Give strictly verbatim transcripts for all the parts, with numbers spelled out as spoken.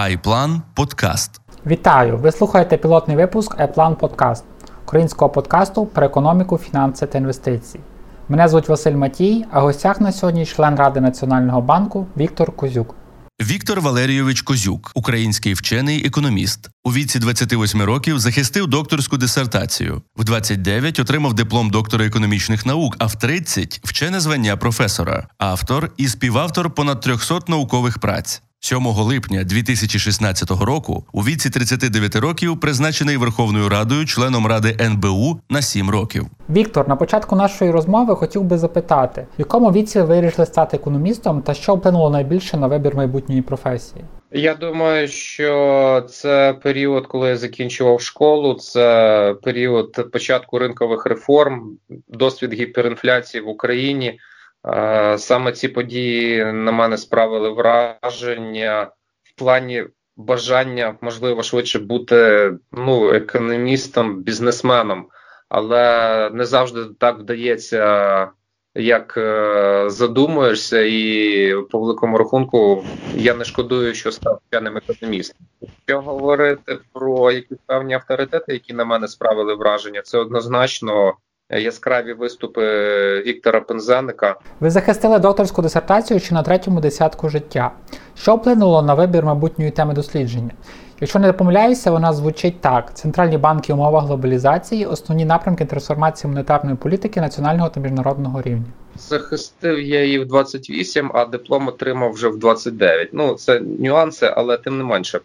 Айплан Подкаст. Вітаю! Ви слухаєте пілотний випуск Айплан Подкаст, українського подкасту про економіку, фінанси та інвестиції. Мене звуть Василь Матій, а в гостях на сьогодні член Ради Національного банку Віктор Козюк. Віктор Валерійович Козюк, український вчений економіст. У віці двадцяти восьми років захистив докторську дисертацію. В двадцять дев'ять отримав диплом доктора економічних наук, а в тридцять – вчене звання професора. Автор і співавтор понад трьохсот наукових праць. сьомого липня дві тисячі шістнадцятого року у віці тридцяти дев'яти років призначений Верховною Радою членом Ради ен бе у на сім років. Віктор, на початку нашої розмови хотів би запитати, в якому віці ви вирішили стати економістом та що вплинуло найбільше на вибір майбутньої професії? Я думаю, що це період, коли я закінчував школу, це період початку ринкових реформ, досвід гіперінфляції в Україні. Саме ці події на мене справили враження в плані бажання, можливо, швидше бути ну, економістом, бізнесменом, але не завжди так вдається, як задумуєшся, і по великому рахунку я не шкодую, що став вченим економістом. Що говорити про якісь певні авторитети, які на мене справили враження, це однозначно яскраві виступи Віктора Пинзеника. Ви захистили докторську дисертацію ще на третьому десятку життя. Що вплинуло на вибір майбутньої теми дослідження? Якщо не помиляюся, вона звучить так. Центральні банки в умовах глобалізації, основні напрямки трансформації монетарної політики національного та міжнародного рівня. Захистив я її в двадцять вісім, а диплом отримав вже в двадцять дев'ять. Ну, це нюанси, але тим не менше.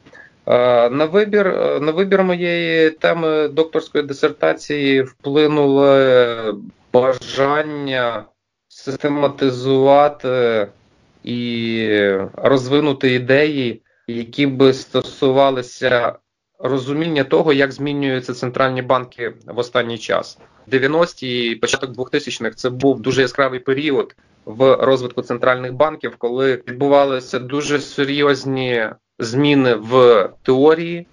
На вибір, на вибір моєї теми докторської дисертації вплинуло бажання систематизувати і розвинути ідеї, які би стосувалися розуміння того, як змінюються центральні банки в останній час. дев'яності і початок двохтисячних – це був дуже яскравий період в розвитку центральних банків, коли відбувалися дуже серйозні зміни в теорії,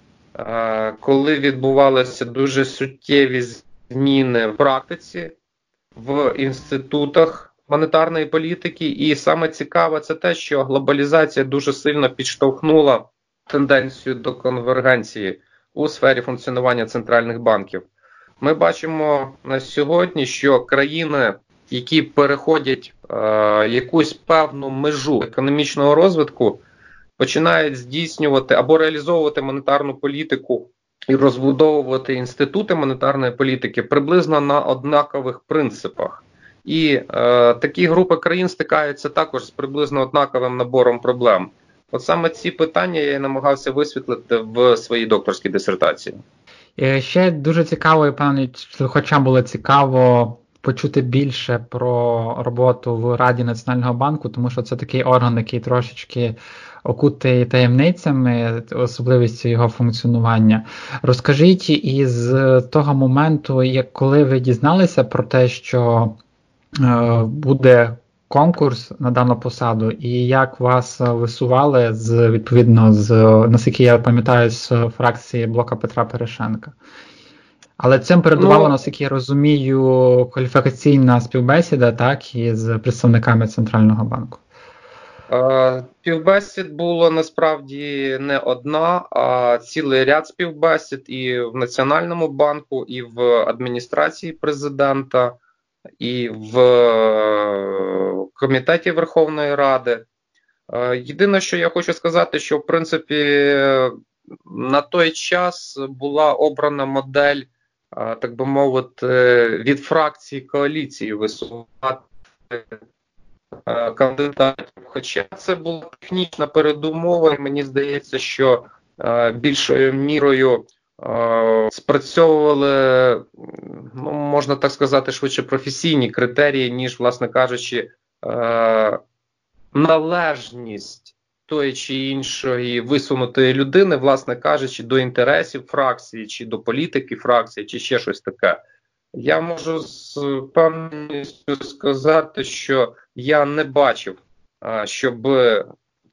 коли відбувалися дуже суттєві зміни в практиці, в інститутах монетарної політики. І саме цікаве це те, що глобалізація дуже сильно підштовхнула тенденцію до конвергенції у сфері функціонування центральних банків. Ми бачимо на сьогодні, що країни, які переходять е, якусь певну межу економічного розвитку, починають здійснювати або реалізовувати монетарну політику і розбудовувати інститути монетарної політики приблизно на однакових принципах. І е, такі групи країн стикаються також з приблизно однаковим набором проблем. От саме ці питання я намагався висвітлити в своїй докторській дисертації. Ще дуже цікаво, і певно, слухачам було цікаво почути більше про роботу в Раді Національного банку, тому що це такий орган, який трошечки окутий таємницями, особливістю його функціонування. Розкажіть із того моменту, як коли ви дізналися про те, що е, буде конкурс на дану посаду, і як вас висували, з відповідно, з, наскільки я пам'ятаю, з фракції Блока Петра Порошенка. Але цим передувало, ну, наскільки я розумію, кваліфікаційна співбесіда, так, із представниками Центрального банку. Співбесід було насправді не одна, а цілий ряд співбесід і в Національному банку, і в адміністрації президента, і в комітеті Верховної Ради. Єдине, що я хочу сказати, що, в принципі, на той час була обрана модель, так би мовити, від фракції коаліції висувати кандидатів. Хоча це була технічна передумова, і мені здається, що більшою мірою спрацьовували, ну, можна так сказати, швидше професійні критерії, ніж, власне кажучи, належність тої чи іншої висунутої людини, власне кажучи, до інтересів фракції, чи до політики фракції, чи ще щось таке. Я можу з певністю сказати, що я не бачив, щоб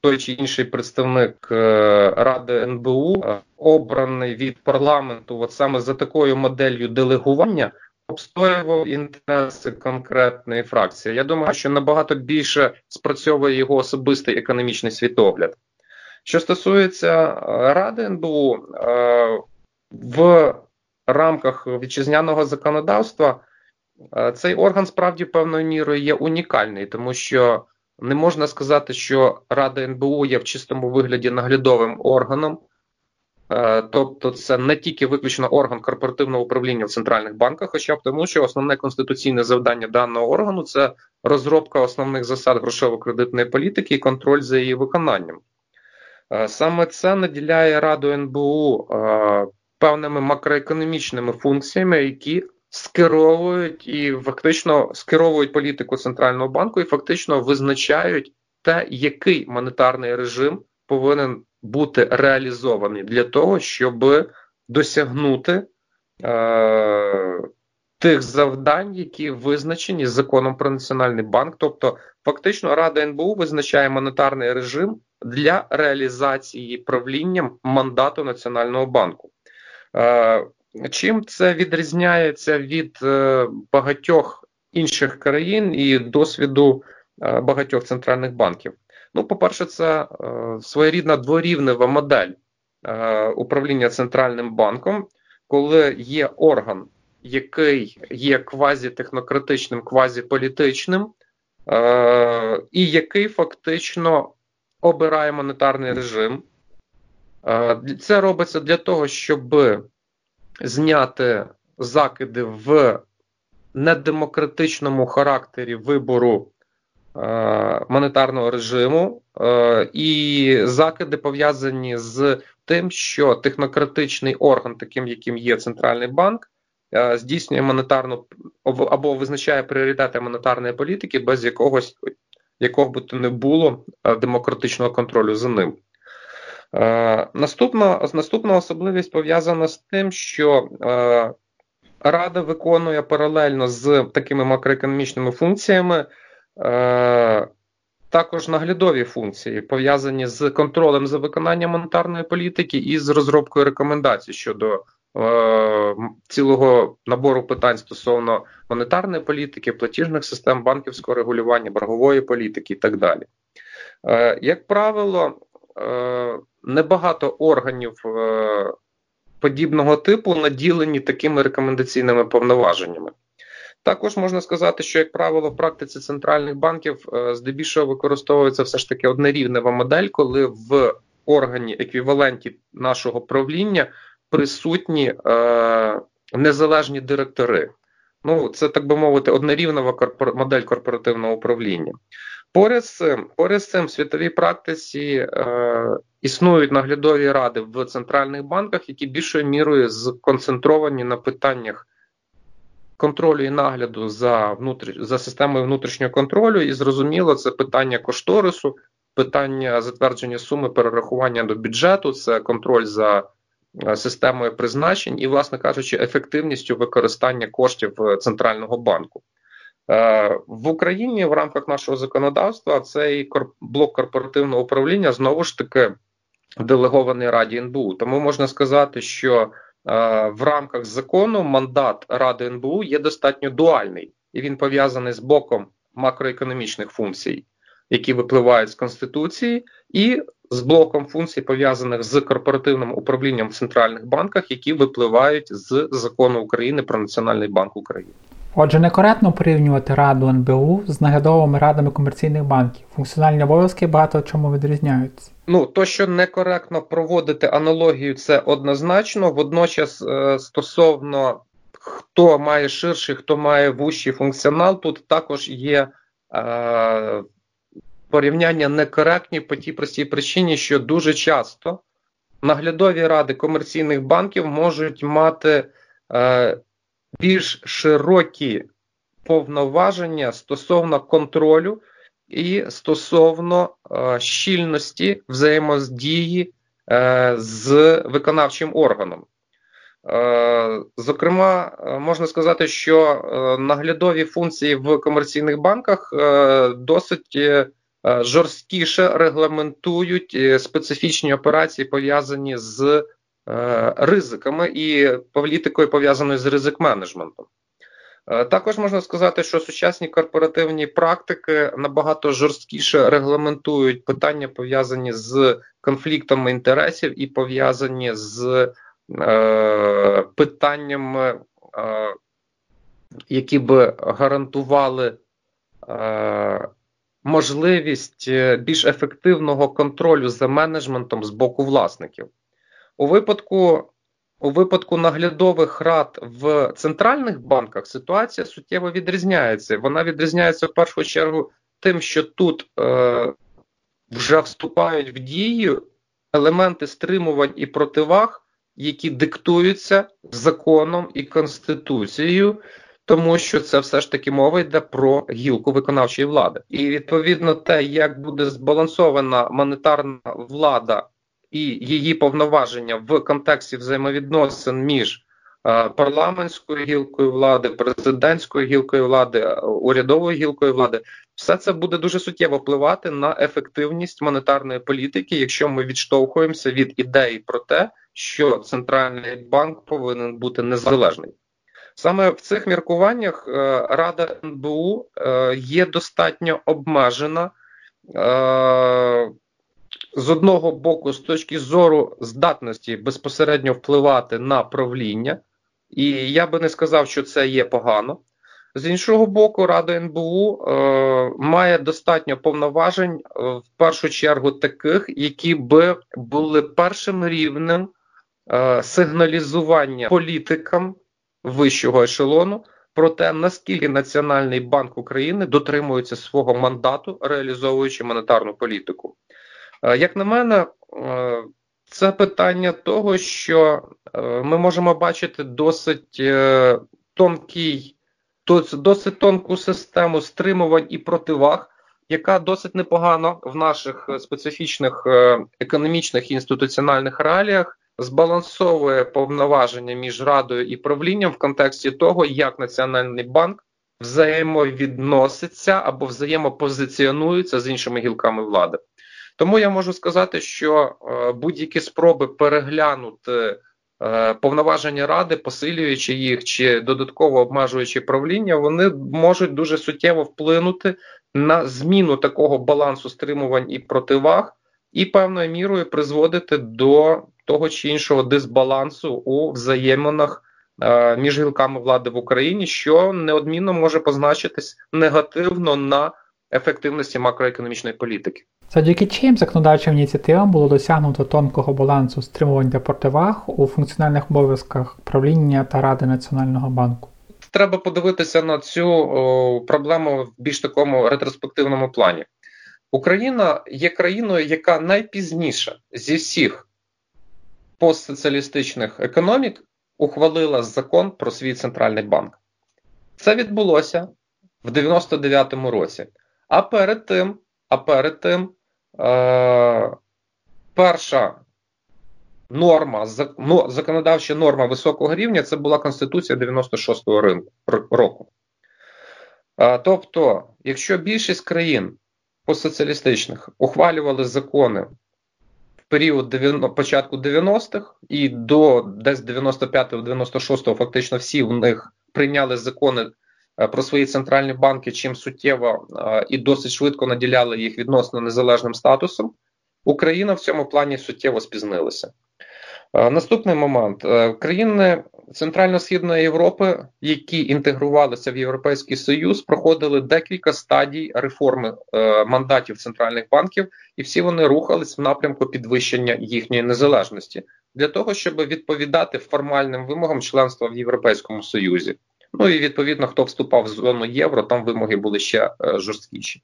той чи інший представник Ради ен бе у, обраний від парламенту, от саме за такою моделлю делегування, обстоював інтереси конкретної фракції. Я думаю, що набагато більше спрацьовує його особистий економічний світогляд. Що стосується Ради НБУ, в рамках вітчизняного законодавства цей орган справді певною мірою є унікальний, тому що не можна сказати, що Рада НБУ є в чистому вигляді наглядовим органом, тобто це не тільки виключно орган корпоративного управління в центральних банках, хоча б тому, що основне конституційне завдання даного органу – це розробка основних засад грошово-кредитної політики і контроль за її виконанням. Саме це наділяє Раду НБУ певними макроекономічними функціями, які скеровують і фактично скеровують політику Центрального банку і фактично визначають те, який монетарний режим повинен бути реалізований для того, щоб досягнути е- тих завдань, які визначені законом про Національний банк. Тобто фактично Рада НБУ визначає монетарний режим для реалізації правлінням мандату Національного банку. Е- Чим це відрізняється від багатьох інших країн і досвіду багатьох центральних банків? Ну, по-перше, це своєрідна дворівнева модель управління центральним банком, коли є орган, який є квазітехнократичним, квазіполітичним, і який фактично обирає монетарний режим. Це робиться для того, щоб зняти закиди в недемократичному характері вибору е- монетарного режиму е- і закиди пов'язані з тим, що технократичний орган, таким яким є Центральний банк, е- здійснює монетарну або визначає пріоритети монетарної політики без якогось, якого би то не було, е- демократичного контролю за ним. Е, наступна, наступна особливість пов'язана з тим, що е, Рада виконує паралельно з такими макроекономічними функціями е, також наглядові функції, пов'язані з контролем за виконанням монетарної політики і з розробкою рекомендацій щодо е, цілого набору питань стосовно монетарної політики, платіжних систем, банківського регулювання, боргової політики і так далі. Е, як правило, е, небагато органів е, подібного типу наділені такими рекомендаційними повноваженнями. Також можна сказати, що, як правило, в практиці центральних банків е, здебільшого використовується все ж таки однорівнева модель, коли в органі еквіваленті нашого правління присутні е, незалежні директори. Ну, це, так би мовити, однорівнева корпор... модель корпоративного управління. Поряд з цим, поряд з цим в світовій практиці е, існують наглядові ради в центральних банках, які більшою мірою сконцентровані на питаннях контролю і нагляду за, внутр... за системою внутрішнього контролю. І, зрозуміло, це питання кошторису, питання затвердження суми перерахування до бюджету, це контроль за системою призначень і, власне кажучи, ефективністю використання коштів Центрального банку. В Україні в рамках нашого законодавства цей блок корпоративного управління знову ж таки делегований Раді НБУ. Тому можна сказати, що в рамках закону мандат Ради НБУ є достатньо дуальний, і він пов'язаний з блоком макроекономічних функцій, які випливають з Конституції, і з блоком функцій, пов'язаних з корпоративним управлінням в центральних банках, які випливають з закону України про Національний банк України. Отже, некоректно порівнювати Раду НБУ з наглядовими радами комерційних банків. Функціональні обов'язки багато в чому відрізняються. Ну, то, що некоректно проводити аналогію, це однозначно. Водночас стосовно хто має ширший, хто має вужчий функціонал, тут також є е- порівняння некоректні по тій простій причині, що дуже часто наглядові ради комерційних банків можуть мати е, більш широкі повноваження стосовно контролю і стосовно е, щільності взаємодії е, з виконавчим органом. Е, зокрема, можна сказати, що е, наглядові функції в комерційних банках е, досить е, жорсткіше регламентують специфічні операції, пов'язані з е, ризиками і політикою, пов'язаною з ризик-менеджментом. Також можна сказати, що сучасні корпоративні практики набагато жорсткіше регламентують питання, пов'язані з конфліктами інтересів і пов'язані з е, питаннями, е, які б гарантували е, можливість більш ефективного контролю за менеджментом з боку власників. У випадку У випадку наглядових рад в центральних банках ситуація суттєво відрізняється. Вона відрізняється в першу чергу тим, що тут е, вже вступають в дію елементи стримувань і противаг, які диктуються законом і Конституцією, тому що це все ж таки мова йде про гілку виконавчої влади. І відповідно те, як буде збалансована монетарна влада і її повноваження в контексті взаємовідносин між е, парламентською гілкою влади, президентською гілкою влади, урядовою гілкою влади, все це буде дуже суттєво впливати на ефективність монетарної політики, якщо ми відштовхуємося від ідеї про те, що центральний банк повинен бути незалежний. Саме в цих міркуваннях е, Рада НБУ е, є достатньо обмежена е, з одного боку, з точки зору здатності безпосередньо впливати на правління, і я би не сказав, що це є погано. З іншого боку, Рада НБУ е, має достатньо повноважень, е, в першу чергу таких, які би були першим рівнем е, сигналізування політикам вищого ешелону про те, наскільки Національний банк України дотримується свого мандату, реалізовуючи монетарну політику. Як на мене, це питання того, що ми можемо бачити досить тонкий, досить тонку систему стримувань і противаг, яка досить непогано в наших специфічних економічних і інституціональних реаліях збалансовує повноваження між Радою і правлінням в контексті того, як Національний банк взаємовідноситься або взаємопозиціонується з іншими гілками влади. Тому я можу сказати, що е, будь-які спроби переглянути е, повноваження Ради, посилюючи їх чи додатково обмежуючи правління, вони можуть дуже суттєво вплинути на зміну такого балансу стримувань і противаг і певною мірою призводити до того чи іншого дисбалансу у взаєминах е, між гілками влади в Україні, що неодмінно може позначитись негативно на ефективності макроекономічної політики. Завдяки чим законодавчим ініціативам було досягнуто тонкого балансу стримувань та противаг у функціональних обов'язках правління та Ради Національного банку? Треба подивитися на цю о, проблему в більш такому ретроспективному плані. Україна є країною, яка найпізніше зі всіх постсоціалістичних економік ухвалила закон про свій центральний банк. Це відбулося в дев'яносто дев'ятому році. А перед тим, а перед тим е- перша норма, зак- ну, законодавча норма високого рівня, це була Конституція дев'яносто шостого ринку, року. Е- тобто, якщо більшість країн постсоціалістичних ухвалювали закони в період дев'яностих, початку дев'яностих і до десь дев'яносто п'ятого дев'яносто шостого фактично всі в них прийняли закони про свої центральні банки, чим суттєво е, і досить швидко наділяли їх відносно незалежним статусом, Україна в цьому плані суттєво спізнилася. Е, наступний момент. Е, країни Центрально-Східної Європи, які інтегрувалися в Європейський Союз, проходили декілька стадій реформи е, мандатів центральних банків, і всі вони рухались в напрямку підвищення їхньої незалежності, для того, щоб відповідати формальним вимогам членства в Європейському Союзі. Ну і, відповідно, хто вступав в зону євро, там вимоги були ще е, жорсткіші.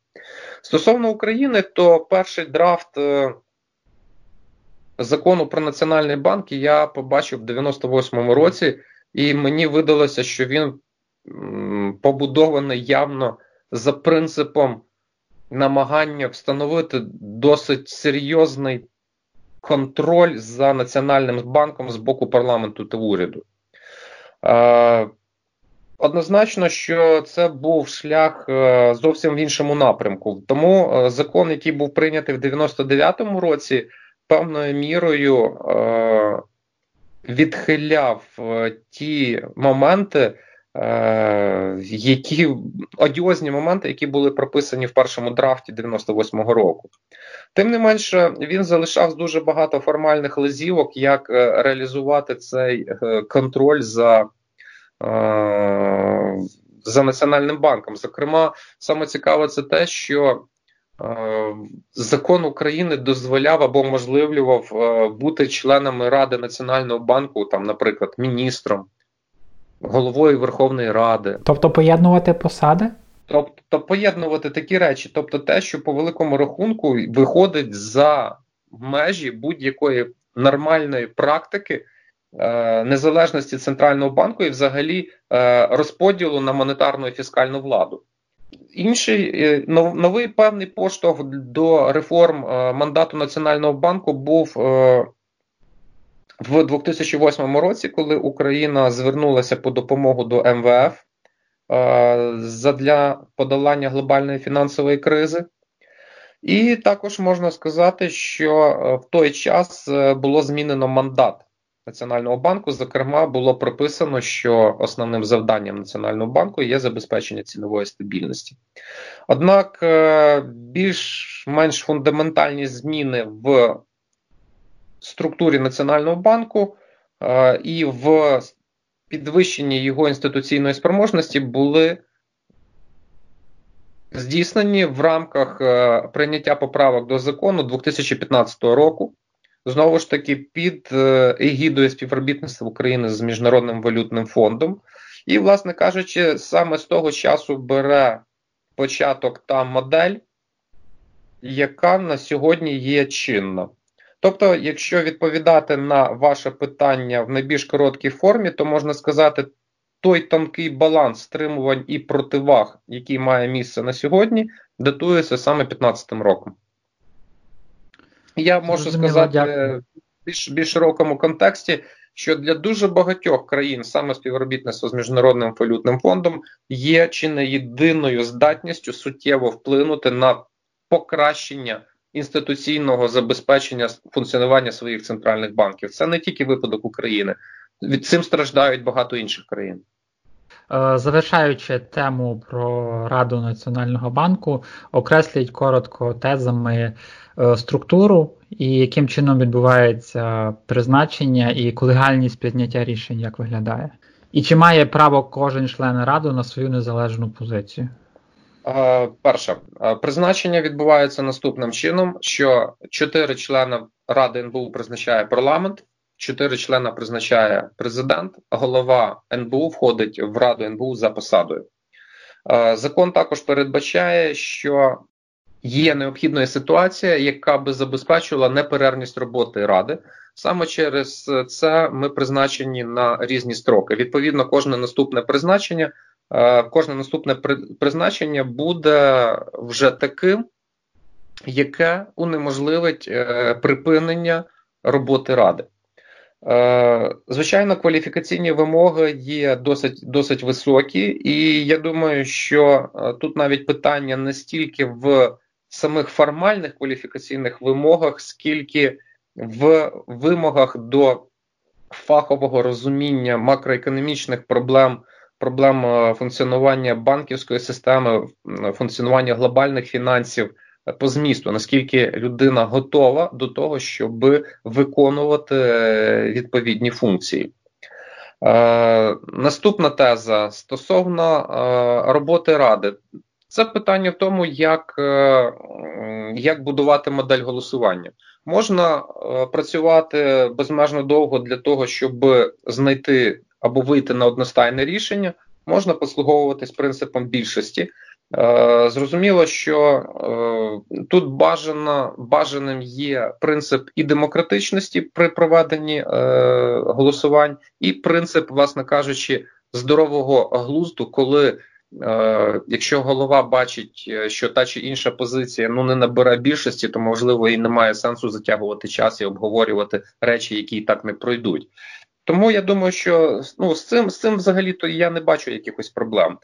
Стосовно України, то перший драфт е, закону про Національний банк я побачив в дев'яносто восьмому році, і мені видалося, що він м, побудований явно за принципом намагання встановити досить серйозний контроль за Національним банком з боку парламенту та уряду. Е, Однозначно, що це був шлях е, зовсім в іншому напрямку. Тому е, закон, який був прийнятий в дев'яносто дев'ятому році, певною мірою е, відхиляв е, ті моменти, які одіозні моменти, які були прописані в першому драфті дев'яносто восьмого року. Тим не менше, він залишав дуже багато формальних лазівок, як реалізувати цей контроль за, за Національним банком. Зокрема, саме цікаве це те, що закон України дозволяв або уможливлював бути членами Ради Національного банку, там, наприклад, міністром, головою Верховної Ради. Тобто поєднувати посади? Тобто поєднувати такі речі. Тобто те, що по великому рахунку виходить за межі будь-якої нормальної практики е- незалежності Центрального банку і взагалі е- розподілу на монетарну і фіскальну владу. Інший, е- новий певний поштовх до реформ е- мандату Національного банку був... Е- В дві тисячі восьмому році, коли Україна звернулася по допомогу до ем ве еф задля подолання глобальної фінансової кризи. І також можна сказати, що в той час було змінено мандат Національного банку. Зокрема, було прописано, що основним завданням Національного банку є забезпечення цінової стабільності. Однак більш-менш фундаментальні зміни в структурі Національного банку е, і в підвищенні його інституційної спроможності були здійснені в рамках е, прийняття поправок до закону дві тисячі п'ятнадцятого року, знову ж таки під егідою співробітництва України з Міжнародним валютним фондом. І, власне кажучи, саме з того часу бере початок та модель, яка на сьогодні є чинна. Тобто, якщо відповідати на ваше питання в найбільш короткій формі, то можна сказати, той тонкий баланс стримувань і противаг, який має місце на сьогодні, датується саме п'ятнадцятим роком. Я можу Розуміло, сказати в більш, більш широкому контексті, що для дуже багатьох країн саме співробітництво з Міжнародним валютним фондом є чи не єдиною здатністю суттєво вплинути на покращення інституційного забезпечення функціонування своїх центральних банків. Це не тільки випадок України. Від цим страждають багато інших країн. Завершаючи тему про Раду Національного банку, окресліть коротко тезами структуру і яким чином відбувається призначення і колегіальність прийняття рішень, як виглядає. І чи має право кожен член Ради на свою незалежну позицію? Перше. Призначення відбувається наступним чином, що чотири члени Ради ен бе у призначає парламент, чотири члени призначає президент, голова ен бе у входить в Раду ен бе у за посадою. Закон також передбачає, що є необхідна ситуація, яка би забезпечувала неперервність роботи Ради. Саме через це ми призначені на різні строки. Відповідно, кожне наступне призначення – Кожне наступне призначення буде вже таким, яке унеможливить припинення роботи Ради. Звичайно, кваліфікаційні вимоги є досить, досить високі, і я думаю, що тут навіть питання не стільки в самих формальних кваліфікаційних вимогах, скільки в вимогах до фахового розуміння макроекономічних проблем, проблем функціонування банківської системи, функціонування глобальних фінансів по змісту, наскільки людина готова до того, щоб виконувати відповідні функції. Е, наступна теза стосовно е, роботи Ради. Це питання в тому, як, е, як будувати модель голосування. Можна е, працювати безмежно довго для того, щоб знайти або вийти на одностайне рішення, можна послуговуватись принципом більшості. Е, зрозуміло, що е, тут бажано, бажаним є принцип і демократичності при проведенні е, голосувань, і принцип, власне кажучи, здорового глузду, коли е, якщо голова бачить, що та чи інша позиція ну, не набере більшості, то, можливо, і немає сенсу затягувати час і обговорювати речі, які і так не пройдуть. Тому я думаю, що ну, з цим, з цим взагалі-то я не бачу якихось проблем.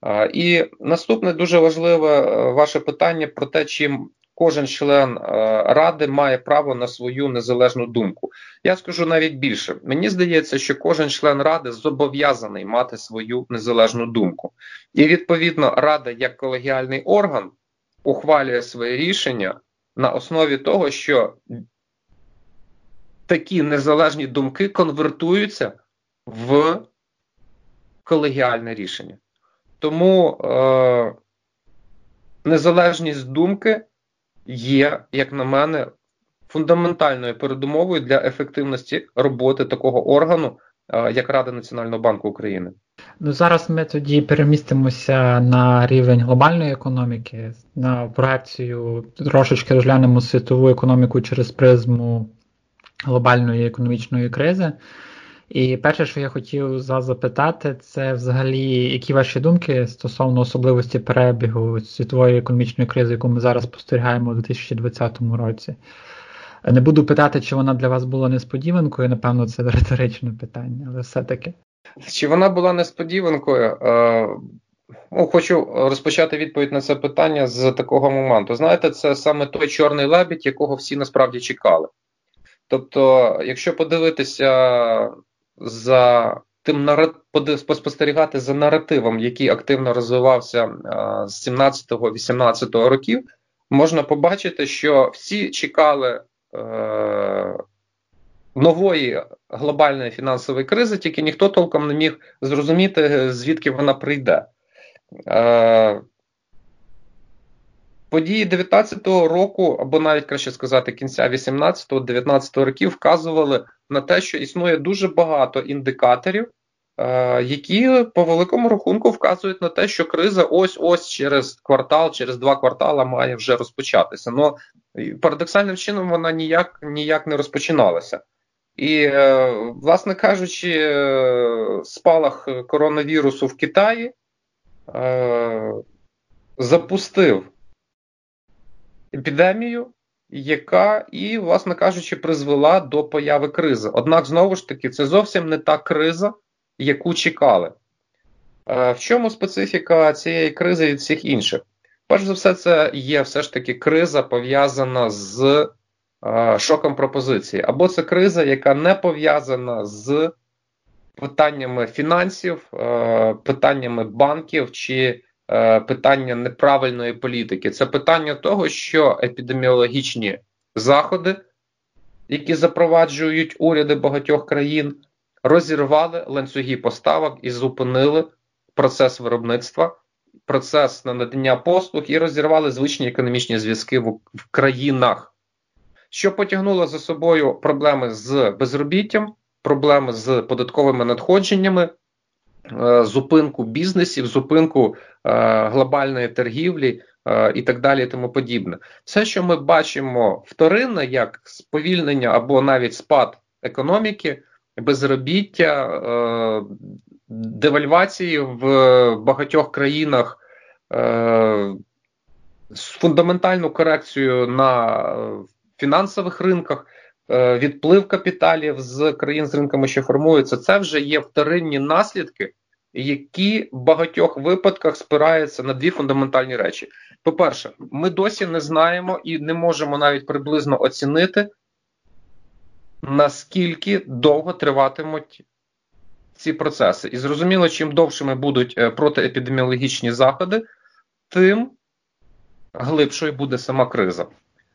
А, і наступне дуже важливе ваше питання про те, чим кожен член Ради має право на свою незалежну думку. Я скажу навіть більше. Мені здається, що кожен член Ради зобов'язаний мати свою незалежну думку. І, відповідно, Рада як колегіальний орган ухвалює своє рішення на основі того, що такі незалежні думки конвертуються в колегіальне рішення. Тому е- незалежність думки є, як на мене, фундаментальною передумовою для ефективності роботи такого органу, е- як Рада Національного банку України. Ну, зараз ми тоді перемістимося на рівень глобальної економіки, на проекцію, трошечки розглянемо світову економіку через призму глобальної економічної кризи. І перше, що я хотів вас запитати, це взагалі, які ваші думки стосовно особливості перебігу світової економічної кризи, яку ми зараз спостерігаємо у дві тисячі двадцятому році. Не буду питати, чи вона для вас була несподіванкою, напевно, це риторичне питання, але все-таки. Чи вона була несподіванкою? О, хочу розпочати відповідь на це питання з такого моменту. Знаєте, це саме той чорний лебідь, якого всі насправді чекали. Тобто, якщо подивитися за тим, спостерігати за наративом, який активно розвивався з сімнадцятого-вісімнадцятого років, можна побачити, що всі чекали е- нової глобальної фінансової кризи, тільки ніхто толком не міг зрозуміти, звідки вона прийде. Е- Події дев'ятнадцятого року, або навіть, краще сказати, кінця вісімнадцятого-дев'ятнадцятого років вказували на те, що існує дуже багато індикаторів, е- які по великому рахунку вказують на те, що криза ось-ось через квартал, через два квартала має вже розпочатися. Но парадоксальним чином вона ніяк, ніяк не розпочиналася. І, е- власне кажучи, е- спалах коронавірусу в Китаї е- запустив епідемію, яка і, власне кажучи, призвела до появи кризи. Однак, знову ж таки, це зовсім не та криза, яку чекали. Е, в чому специфіка цієї кризи від всіх інших? Перш за все, це є все ж таки криза, пов'язана з е, шоком пропозиції. Або це криза, яка не пов'язана з питаннями фінансів, е, питаннями банків чи питання неправильної політики. Це питання того, що епідеміологічні заходи, які запроваджують уряди багатьох країн, розірвали ланцюги поставок і зупинили процес виробництва, процес надання послуг і розірвали звичні економічні зв'язки в, в країнах. Що потягнуло за собою проблеми з безробіттям, проблеми з податковими надходженнями, зупинку бізнесів, зупинку е, глобальної торгівлі е, і так далі і тому подібне. Все, що ми бачимо вторинно, як сповільнення або навіть спад економіки, безробіття, е, девальвації в багатьох країнах, е, фундаментальну корекцію на фінансових ринках, відплив капіталів з країн з ринками, що формуються, це вже є вторинні наслідки, які в багатьох випадках спираються на дві фундаментальні речі. По-перше, ми досі не знаємо і не можемо навіть приблизно оцінити, наскільки довго триватимуть ці процеси. І зрозуміло, чим довшими будуть протиепідеміологічні заходи, тим глибшою буде сама криза.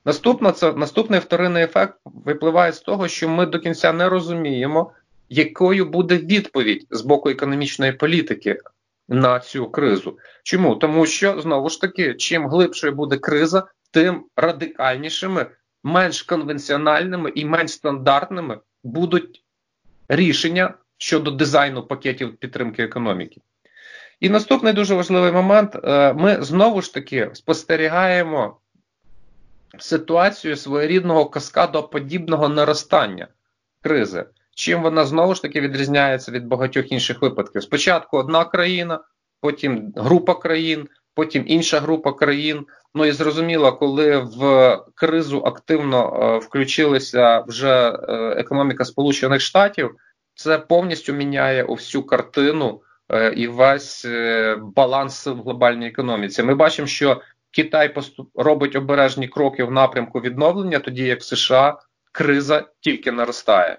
Наступна, це, наступний вторинний ефект випливає з того, що ми до кінця не розуміємо, якою буде відповідь з боку економічної політики на цю кризу. Чому? Тому що, знову ж таки, чим глибшою буде криза, тим радикальнішими, менш конвенціональними і менш стандартними будуть рішення щодо дизайну пакетів підтримки економіки. І наступний дуже важливий момент. Ми, знову ж таки, спостерігаємо ситуацію своєрідного каскадоподібного наростання кризи. Чим вона, знову ж таки, відрізняється від багатьох інших випадків. Спочатку одна країна, потім група країн, потім інша група країн. Ну і зрозуміло, коли в кризу активно е, включилася вже економіка Сполучених Штатів, це повністю міняє всю картину е, і весь е, баланс в глобальній економіці. Ми бачимо, що Китай робить обережні кроки в напрямку відновлення, тоді як в США криза тільки наростає.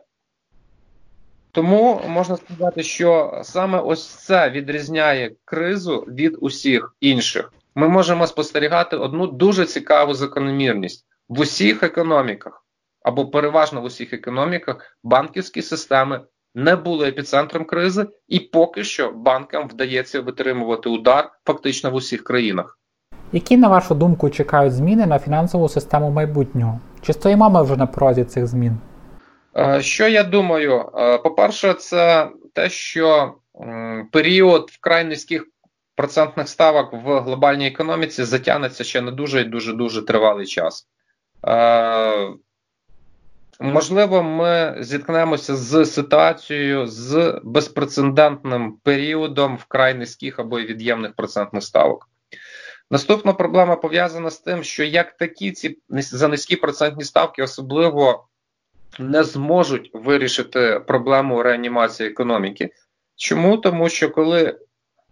Тому можна сказати, що саме ось це відрізняє кризу від усіх інших. Ми можемо спостерігати одну дуже цікаву закономірність. В усіх економіках, або переважно в усіх економіках, банківські системи не були епіцентром кризи, і поки що банкам вдається витримувати удар фактично в усіх країнах. Які, на вашу думку, чекають зміни на фінансову систему майбутнього? Чи стоїмо ми вже на порозі цих змін? Що я думаю? По-перше, це те, що період вкрай низьких процентних ставок в глобальній економіці затягнеться ще на дуже і дуже-дуже тривалий час. Можливо, ми зіткнемося з ситуацією з безпрецедентним періодом вкрай низьких або від'ємних процентних ставок. Наступна проблема пов'язана з тим, що як такі ці за низькі процентні ставки особливо не зможуть вирішити проблему реанімації економіки. Чому? Тому що коли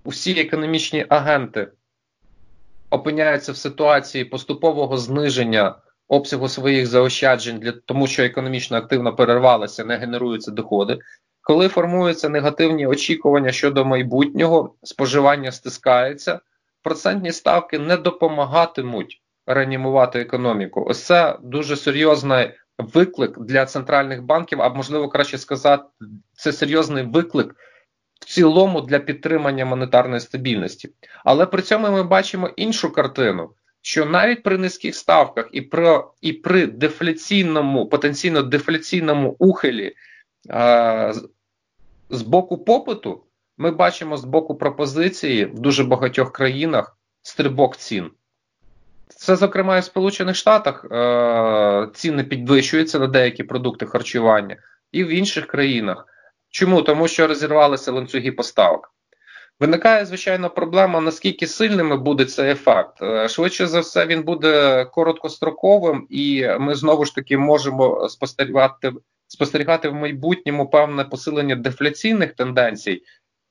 усі економічні агенти опиняються в ситуації поступового зниження обсягу своїх заощаджень, для, тому що економічно активно перервалася, не генеруються доходи, коли формуються негативні очікування щодо майбутнього, споживання стискається, процентні ставки не допомагатимуть реанімувати економіку. Ось це дуже серйозний виклик для центральних банків, а можливо краще сказати, це серйозний виклик в цілому для підтримання монетарної стабільності. Але при цьому ми бачимо іншу картину, що навіть при низьких ставках і при, і при дефляційному, потенційно дефляційному ухилі е- з боку попиту, ми бачимо з боку пропозиції в дуже багатьох країнах стрибок цін. Це, зокрема, і в Сполучених Штатах е- ціни підвищуються на деякі продукти харчування, і в інших країнах. Чому? Тому що розірвалися ланцюги поставок. Виникає, звичайно, проблема, наскільки сильними буде цей ефект. Швидше за все, він буде короткостроковим, і ми знову ж таки можемо спостерігати, спостерігати в майбутньому певне посилення дефляційних тенденцій,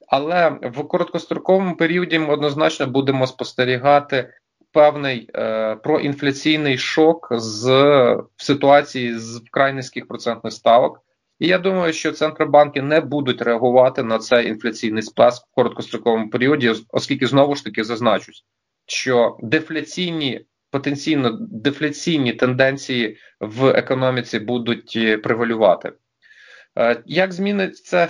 але в короткостроковому періоді ми однозначно будемо спостерігати певний е, проінфляційний шок з, в ситуації з вкрай низьких процентних ставок. І я думаю, що центробанки не будуть реагувати на цей інфляційний сплеск в короткостроковому періоді, оскільки, знову ж таки, зазначусь, що дефляційні, потенційно дефляційні тенденції в економіці будуть превалювати. Як змінить це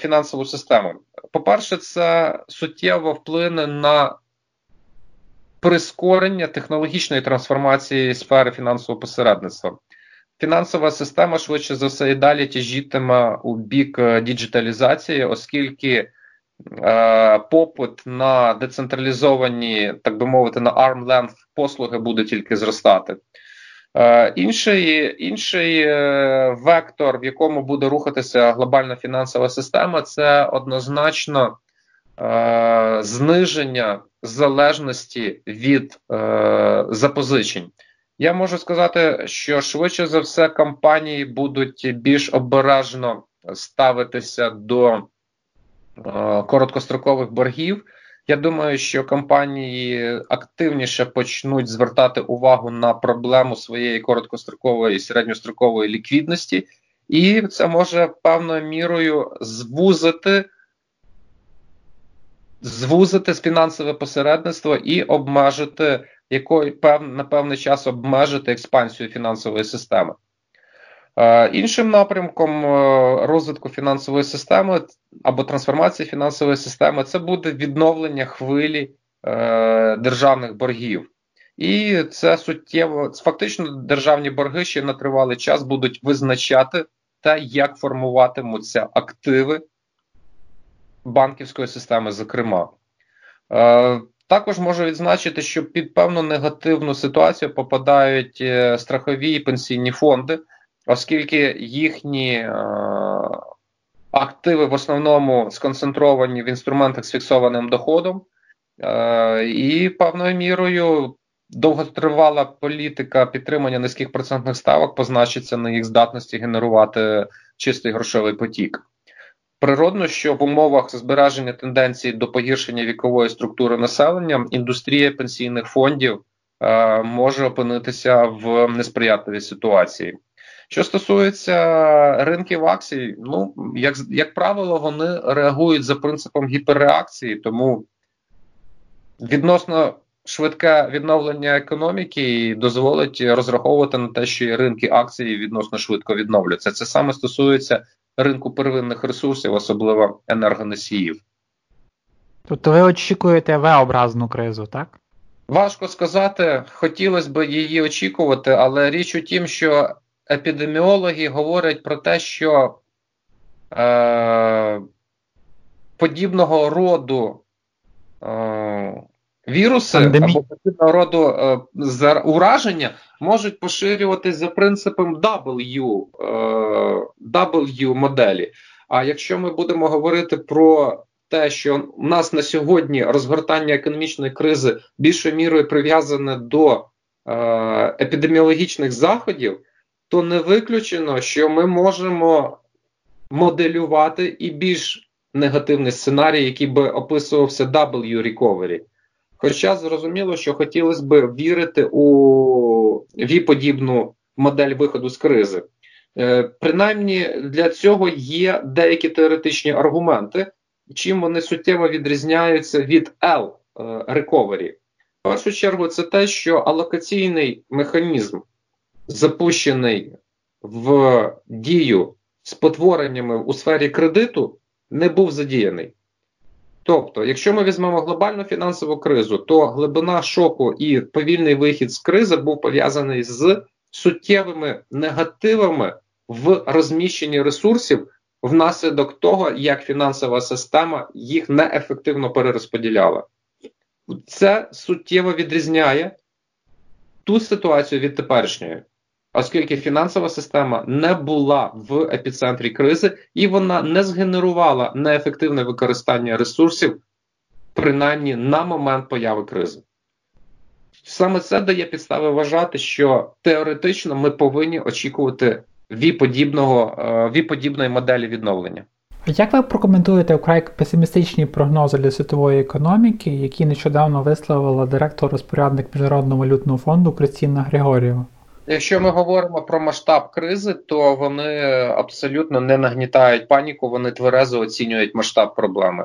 фінансову систему? По-перше, це суттєво вплине на прискорення технологічної трансформації сфери фінансового посередництва. Фінансова система, швидше за все, і далі тяжітиме у бік діджиталізації, оскільки е, попит на децентралізовані, так би мовити, на арм-ленд послуги буде тільки зростати. Е, інший, інший вектор, в якому буде рухатися глобальна фінансова система, це однозначно е, зниження залежності від е, запозичень. Я можу сказати, що швидше за все компанії будуть більш обережно ставитися до е, короткострокових боргів. Я думаю, що компанії активніше почнуть звертати увагу на проблему своєї короткострокової і середньострокової ліквідності, і це може певною мірою звузити, звузити фінансове посередництво і обмежити якою пев, на певний час обмежити експансію фінансової системи. Е, іншим напрямком е, розвитку фінансової системи або трансформації фінансової системи це буде відновлення хвилі е, державних боргів. І це суттєво, фактично державні борги ще на тривалий час будуть визначати те, як формуватимуться активи банківської системи, зокрема. Е, Також можу відзначити, що під певну негативну ситуацію попадають страхові і пенсійні фонди, оскільки їхні е- активи в основному сконцентровані в інструментах з фіксованим доходом, е- і певною мірою довготривала політика підтримання низьких процентних ставок позначиться на їх здатності генерувати чистий грошовий потік. Природно, що в умовах збереження тенденції до погіршення вікової структури населення індустрія пенсійних фондів е, може опинитися в несприятливій ситуації. Що стосується ринків акцій, ну, як, як правило, вони реагують за принципом гіперреакції, тому відносно швидке відновлення економіки дозволить розраховувати на те, що і ринки акцій відносно швидко відновляться. Це саме стосується ринку первинних ресурсів, особливо енергоносіїв. Тобто ви очікуєте ве-образну кризу, так? Важко сказати, хотілося б її очікувати, але річ у тім, що епідеміологи говорять про те, що е- подібного роду е- віруси Пандемі... або подібного роду е, зар... ураження можуть поширюватись за принципом W, е, W моделі. А якщо ми будемо говорити про те, що у нас на сьогодні розгортання економічної кризи більшою мірою прив'язане до е, епідеміологічних заходів, то не виключено, що ми можемо моделювати і більш негативний сценарій, який би описувався W recovery. Хоча зрозуміло, що хотілося б вірити у V-подібну модель виходу з кризи. Е, принаймні для цього є деякі теоретичні аргументи, чим вони суттєво відрізняються від L-recovery. Е, в першу чергу це те, що алокаційний механізм, запущений в дію з потвореннями у сфері кредиту, не був задіяний. Тобто, якщо ми візьмемо глобальну фінансову кризу, то глибина шоку і повільний вихід з кризи був пов'язаний з суттєвими негативами в розміщенні ресурсів внаслідок того, як фінансова система їх неефективно перерозподіляла. Це суттєво відрізняє ту ситуацію від теперішньої, оскільки фінансова система не була в епіцентрі кризи і вона не згенерувала неефективне використання ресурсів, принаймні на момент появи кризи. Саме це дає підстави вважати, що теоретично ми повинні очікувати V-подібного, V-подібної моделі відновлення. Як ви прокоментуєте вкрай песимістичні прогнози для світової економіки, які нещодавно висловила директор-розпорядник Міжнародного валютного фонду Крістіна Григорієва? Якщо ми говоримо про масштаб кризи, то вони абсолютно не нагнітають паніку, вони тверезо оцінюють масштаб проблеми.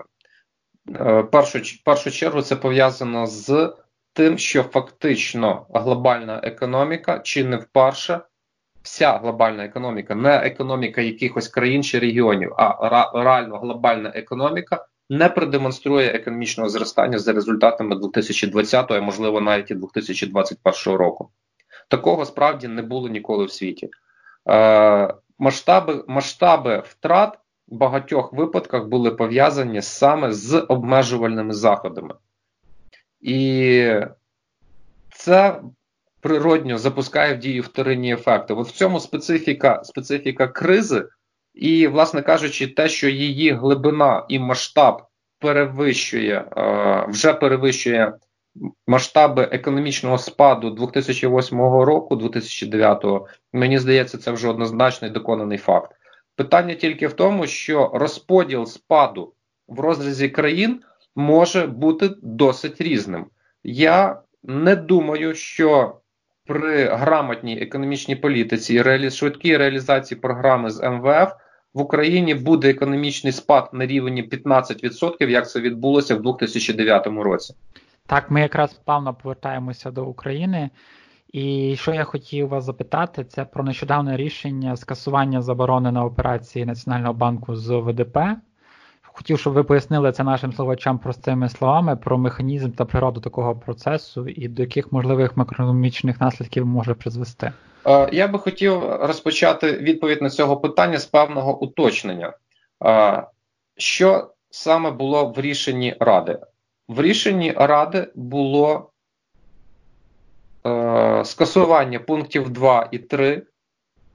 В першу, першу чергу це пов'язано з тим, що фактично глобальна економіка, чи не вперше, вся глобальна економіка, не економіка якихось країн чи регіонів, а реально глобальна економіка не продемонструє економічного зростання за результатами двадцятого, а можливо навіть і двадцять першого року. Такого справді не було ніколи в світі. Е, масштаби, масштаби втрат в багатьох випадках були пов'язані саме з обмежувальними заходами. І це природньо запускає в дію вторинні ефекти. От в цьому специфіка, специфіка кризи і, власне кажучи, те, що її глибина і масштаб перевищує, е, вже перевищує масштаби економічного спаду дві тисячі восьмого року, дві тисячі дев'ятого, мені здається, це вже однозначний доконаний факт. Питання тільки в тому, що розподіл спаду в розрізі країн може бути досить різним. Я не думаю, що при грамотній економічній політиці і реалі... швидкій реалізації програми з ем ве еф в Україні буде економічний спад на рівні п'ятнадцять відсотків, як це відбулося в дві тисячі дев'ятому році. Так, ми якраз плавно повертаємося до України. І що я хотів вас запитати, це про нещодавне рішення скасування заборони на операції Національного банку з о ве де пе. Хотів, щоб ви пояснили це нашим слухачам простими словами, про механізм та природу такого процесу і до яких можливих макроекономічних наслідків може призвести. Я би хотів розпочати відповідь на цього питання з певного уточнення. Що саме було в рішенні Ради? В рішенні Ради було е, скасування пунктів два і три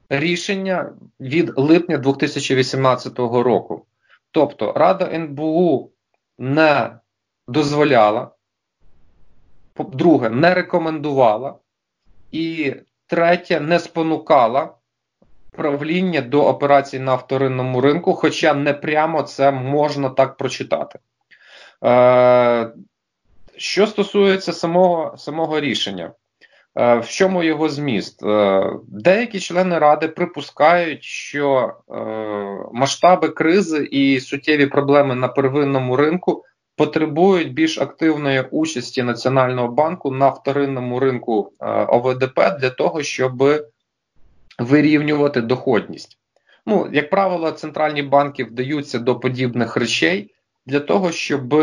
рішення від липня дві тисячі вісімнадцятого року. Тобто Рада ен бе у не дозволяла, друге, не рекомендувала і третє, не спонукала правління до операцій на вторинному ринку, хоча не прямо це можна так прочитати. Е, що стосується самого, самого рішення, е, в чому його зміст? Е, деякі члени Ради припускають, що е, масштаби кризи і суттєві проблеми на первинному ринку потребують більш активної участі Національного банку на вторинному ринку О В Д П для того, щоб вирівнювати доходність. Ну, як правило, центральні банки вдаються до подібних речей для того, щоб,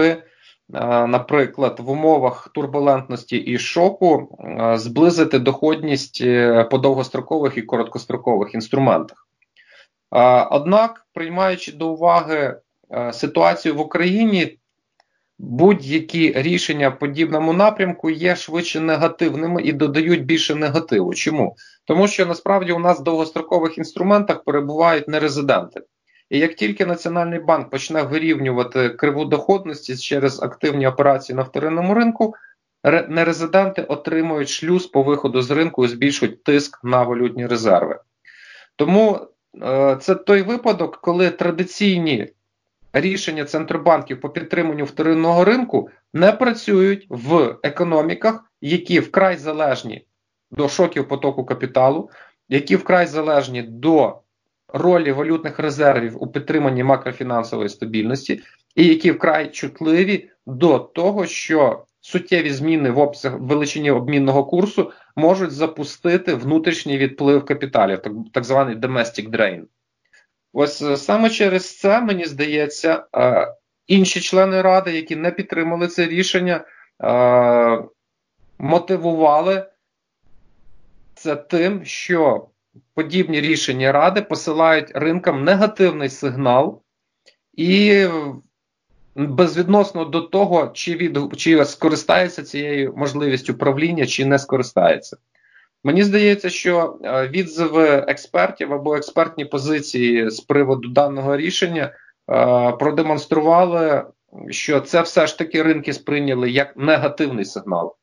наприклад, в умовах турбулентності і шоку зблизити доходність по довгострокових і короткострокових інструментах. Однак, приймаючи до уваги ситуацію в Україні, будь-які рішення в подібному напрямку є швидше негативними і додають більше негативу. Чому? Тому що насправді у нас в довгострокових інструментах перебувають нерезиденти. І як тільки Національний банк почне вирівнювати криву доходності через активні операції на вторинному ринку, нерезиденти отримують шлюз по виходу з ринку і збільшують тиск на валютні резерви. Тому е- це той випадок, коли традиційні рішення центробанків по підтриманню вторинного ринку не працюють в економіках, які вкрай залежні до шоків потоку капіталу, які вкрай залежні до ролі валютних резервів у підтриманні макрофінансової стабільності і які вкрай чутливі до того, що суттєві зміни в обсяг величині обмінного курсу можуть запустити внутрішній відплив капіталів, так, так званий domestic drain. Ось саме через це, мені здається, інші члени Ради, які не підтримали це рішення, мотивували це тим, що подібні рішення Ради посилають ринкам негативний сигнал і безвідносно до того, чи, від, чи скористається цією можливістю правління, чи не скористається. Мені здається, що відзиви експертів або експертні позиції з приводу даного рішення е, продемонстрували, що це все ж таки ринки сприйняли як негативний сигнал.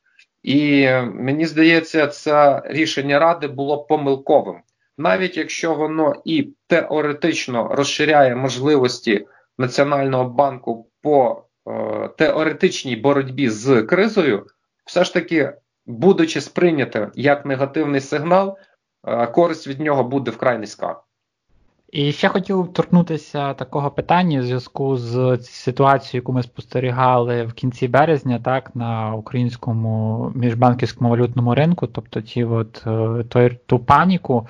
І мені здається, це рішення Ради було помилковим. Навіть якщо воно і теоретично розширяє можливості Національного банку по е, теоретичній боротьбі з кризою, все ж таки, будучи сприйняти як негативний сигнал, користь від нього буде вкрай низька. І ще хотів торкнутися такого питання в зв'язку з ситуацією, яку ми спостерігали в кінці березня, так, на українському міжбанківському валютному ринку, тобто ті от, той, ту паніку.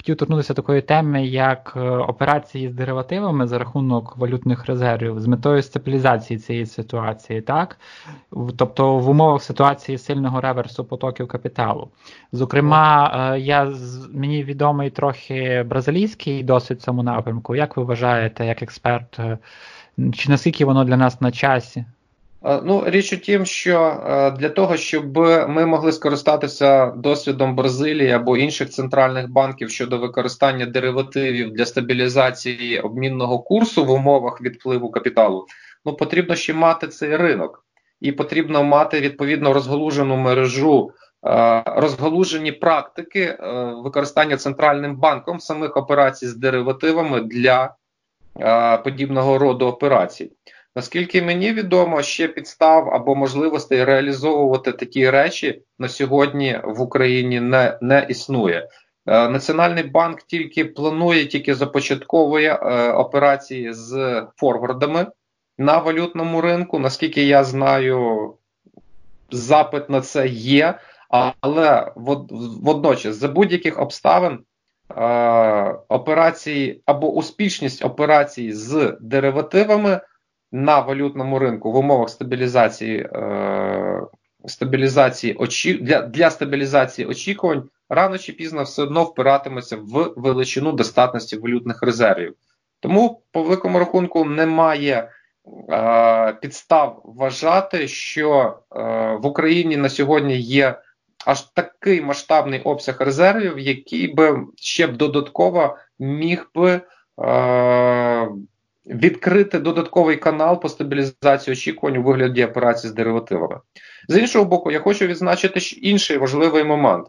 Хотів торкнутися такої теми, як операції з деривативами за рахунок валютних резервів з метою стабілізації цієї ситуації, так? Тобто в умовах ситуації сильного реверсу потоків капіталу. Зокрема, я, мені відомий трохи бразилійський досвід в цьому напрямку. Як ви вважаєте, як експерт, чи наскільки воно для нас на часі? Ну, річ у тім, що для того, щоб ми могли скористатися досвідом Бразилії або інших центральних банків щодо використання деривативів для стабілізації обмінного курсу в умовах відпливу капіталу, ну, потрібно ще мати цей ринок. І потрібно мати відповідно розгалужену мережу, розгалужені практики використання центральним банком самих операцій з деривативами для подібного роду операцій. Наскільки мені відомо, ще підстав або можливостей реалізовувати такі речі на сьогодні в Україні не, не існує. Е, Національний банк тільки планує, тільки започатковує е, операції з форвардами на валютному ринку. Наскільки я знаю, запит на це є, але вод, водночас за будь-яких обставин е, операції або успішність операцій з деривативами на валютному ринку в умовах стабілізації, е, стабілізації очі, для, для стабілізації очікувань рано чи пізно все одно впиратиметься в величину достатності валютних резервів. Тому, по великому рахунку, немає е, підстав вважати, що е, в Україні на сьогодні є аж такий масштабний обсяг резервів, який би ще б додатково міг би е, відкрити додатковий канал по стабілізації очікувань у вигляді операцій з деривативами. З іншого боку, я хочу відзначити інший важливий момент.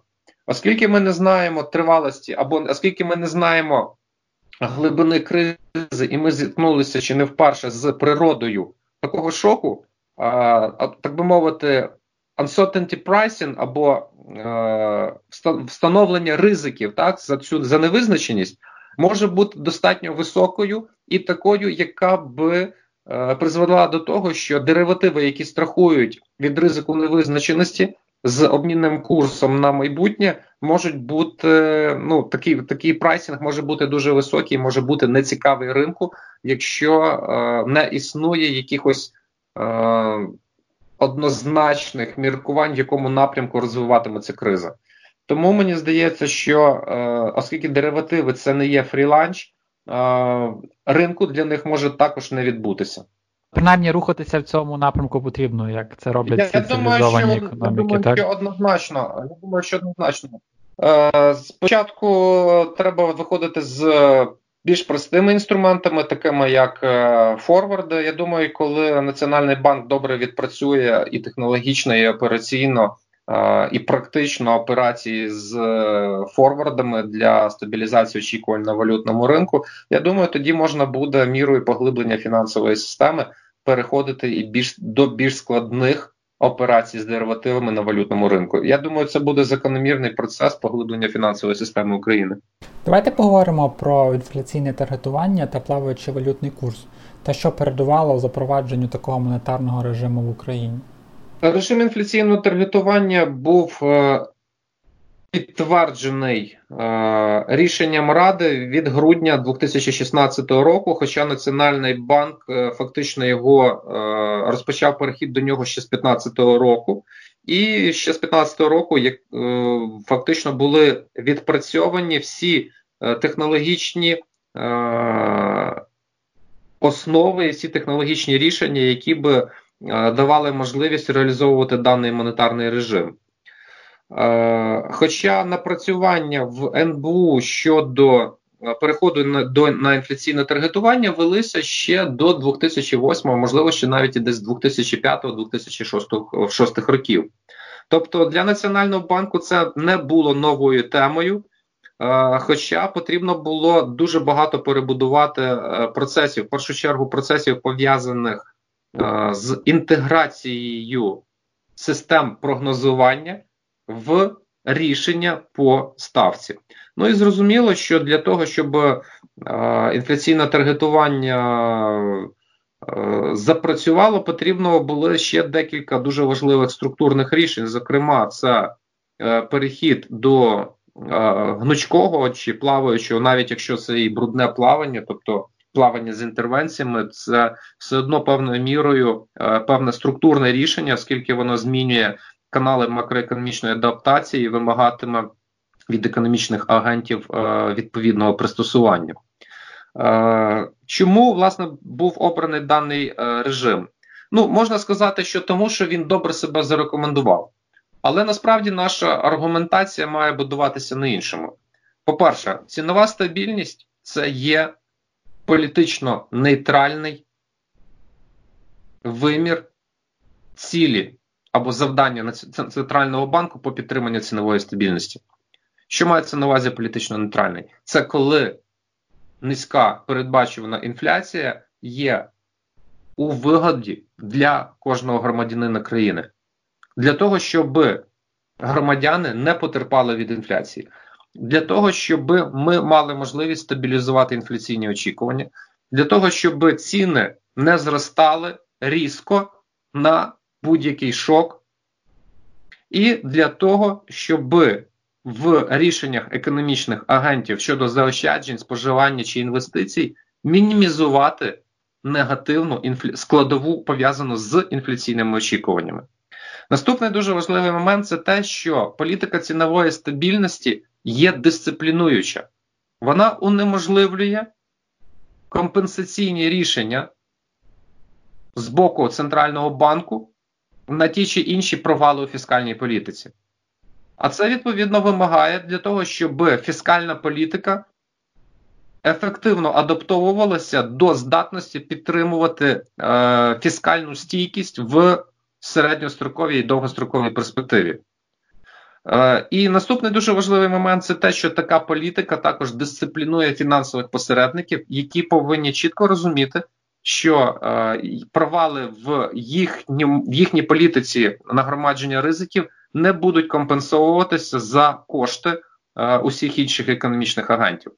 Оскільки ми не знаємо тривалості, або оскільки ми не знаємо глибини кризи, і ми зіткнулися чи не вперше з природою такого шоку, а, так би мовити, uncertainty pricing або е, встановлення ризиків, так, за цю за невизначеність, може бути достатньо високою і такою, яка б е, призвела до того, що деривативи, які страхують від ризику невизначеності з обмінним курсом на майбутнє, можуть бути, ну, такий, такий прайсинг може бути дуже високий, може бути нецікавий ринку, якщо е, не існує якихось е, однозначних міркувань, в якому напрямку розвиватиметься криза. Тому мені здається, що е, оскільки деривативи це не є фріланч, е, ринку для них може також не відбутися. Принаймні рухатися в цьому напрямку потрібно, як це роблять я, цивілізовані я думаю, що, економіки, я думаю, так? Що однозначно, я думаю, що однозначно. Е, спочатку треба виходити з більш простими інструментами, такими як е, форварди. Я думаю, коли Національний банк добре відпрацює і технологічно, і операційно, е, і практично операції з е, форвардами для стабілізації очікувань на валютному ринку, я думаю, тоді можна буде мірою поглиблення фінансової системи переходити і більш, до більш складних операцій з деривативами на валютному ринку. Я думаю, це буде закономірний процес поглиблення фінансової системи України. Давайте поговоримо про інфляційне таргетування та плаваючий валютний курс, та що передувало запровадженню такого монетарного режиму в Україні. Режим інфляційного таргетування був е, підтверджений е, рішенням Ради від грудня дві тисячі шістнадцятого року, хоча Національний банк е, фактично його е, розпочав перехід до нього ще з дві тисячі п'ятнадцятого року. І ще з дві тисячі п'ятнадцятого року як, е, фактично були відпрацьовані всі е, технологічні е, основи і всі технологічні рішення, які б е, давали можливість реалізовувати даний монетарний режим. Е, хоча напрацювання в НБУ щодо переходу на, до, на інфляційне таргетування велися ще до дві тисячі восьмого, можливо, ще навіть і десь дві тисячі п'ятого - дві тисячі шостого років. Тобто для Національного банку це не було новою темою, е, хоча потрібно було дуже багато перебудувати процесів, в першу чергу процесів, пов'язаних е, з інтеграцією систем прогнозування в рішення по ставці. Ну і зрозуміло, що для того, щоб е, інфляційне таргетування е, запрацювало, потрібно було ще декілька дуже важливих структурних рішень. Зокрема, це е, перехід до е, гнучкого чи плаваючого, навіть якщо це і брудне плавання, тобто плавання з інтервенціями, це все одно певною мірою е, певне структурне рішення, оскільки воно змінює канали макроекономічної адаптації і вимагатиме від економічних агентів е, відповідного пристосування. Е, чому, власне, був обраний даний е, режим? Ну, можна сказати, що тому, що він добре себе зарекомендував. Але, насправді, наша аргументація має будуватися на іншому. По-перше, цінова стабільність – це є політично нейтральний вимір цілі або завдання Центрального банку по підтриманню цінової стабільності. Що мається на увазі політично нейтральний? Це коли низька передбачувана інфляція є у вигоді для кожного громадянина країни. Для того, щоб громадяни не потерпали від інфляції. Для того, щоб ми мали можливість стабілізувати інфляційні очікування. Для того, щоб ціни не зростали різко на будь-який шок. І для того, щоб в рішеннях економічних агентів щодо заощаджень, споживання чи інвестицій мінімізувати негативну інфля... складову, пов'язану з інфляційними очікуваннями. Наступний дуже важливий момент – це те, що політика цінової стабільності є дисциплінуюча. Вона унеможливлює компенсаційні рішення з боку Центрального банку на ті чи інші провали у фіскальній політиці. А це, відповідно, вимагає для того, щоб фіскальна політика ефективно адаптовувалася до здатності підтримувати е, фіскальну стійкість в середньостроковій і довгостроковій перспективі. І наступний дуже важливий момент – це те, що така політика також дисциплінує фінансових посередників, які повинні чітко розуміти, що провали в їхні, в їхній політиці нагромадження ризиків не будуть компенсовуватися за кошти усіх інших економічних агентів.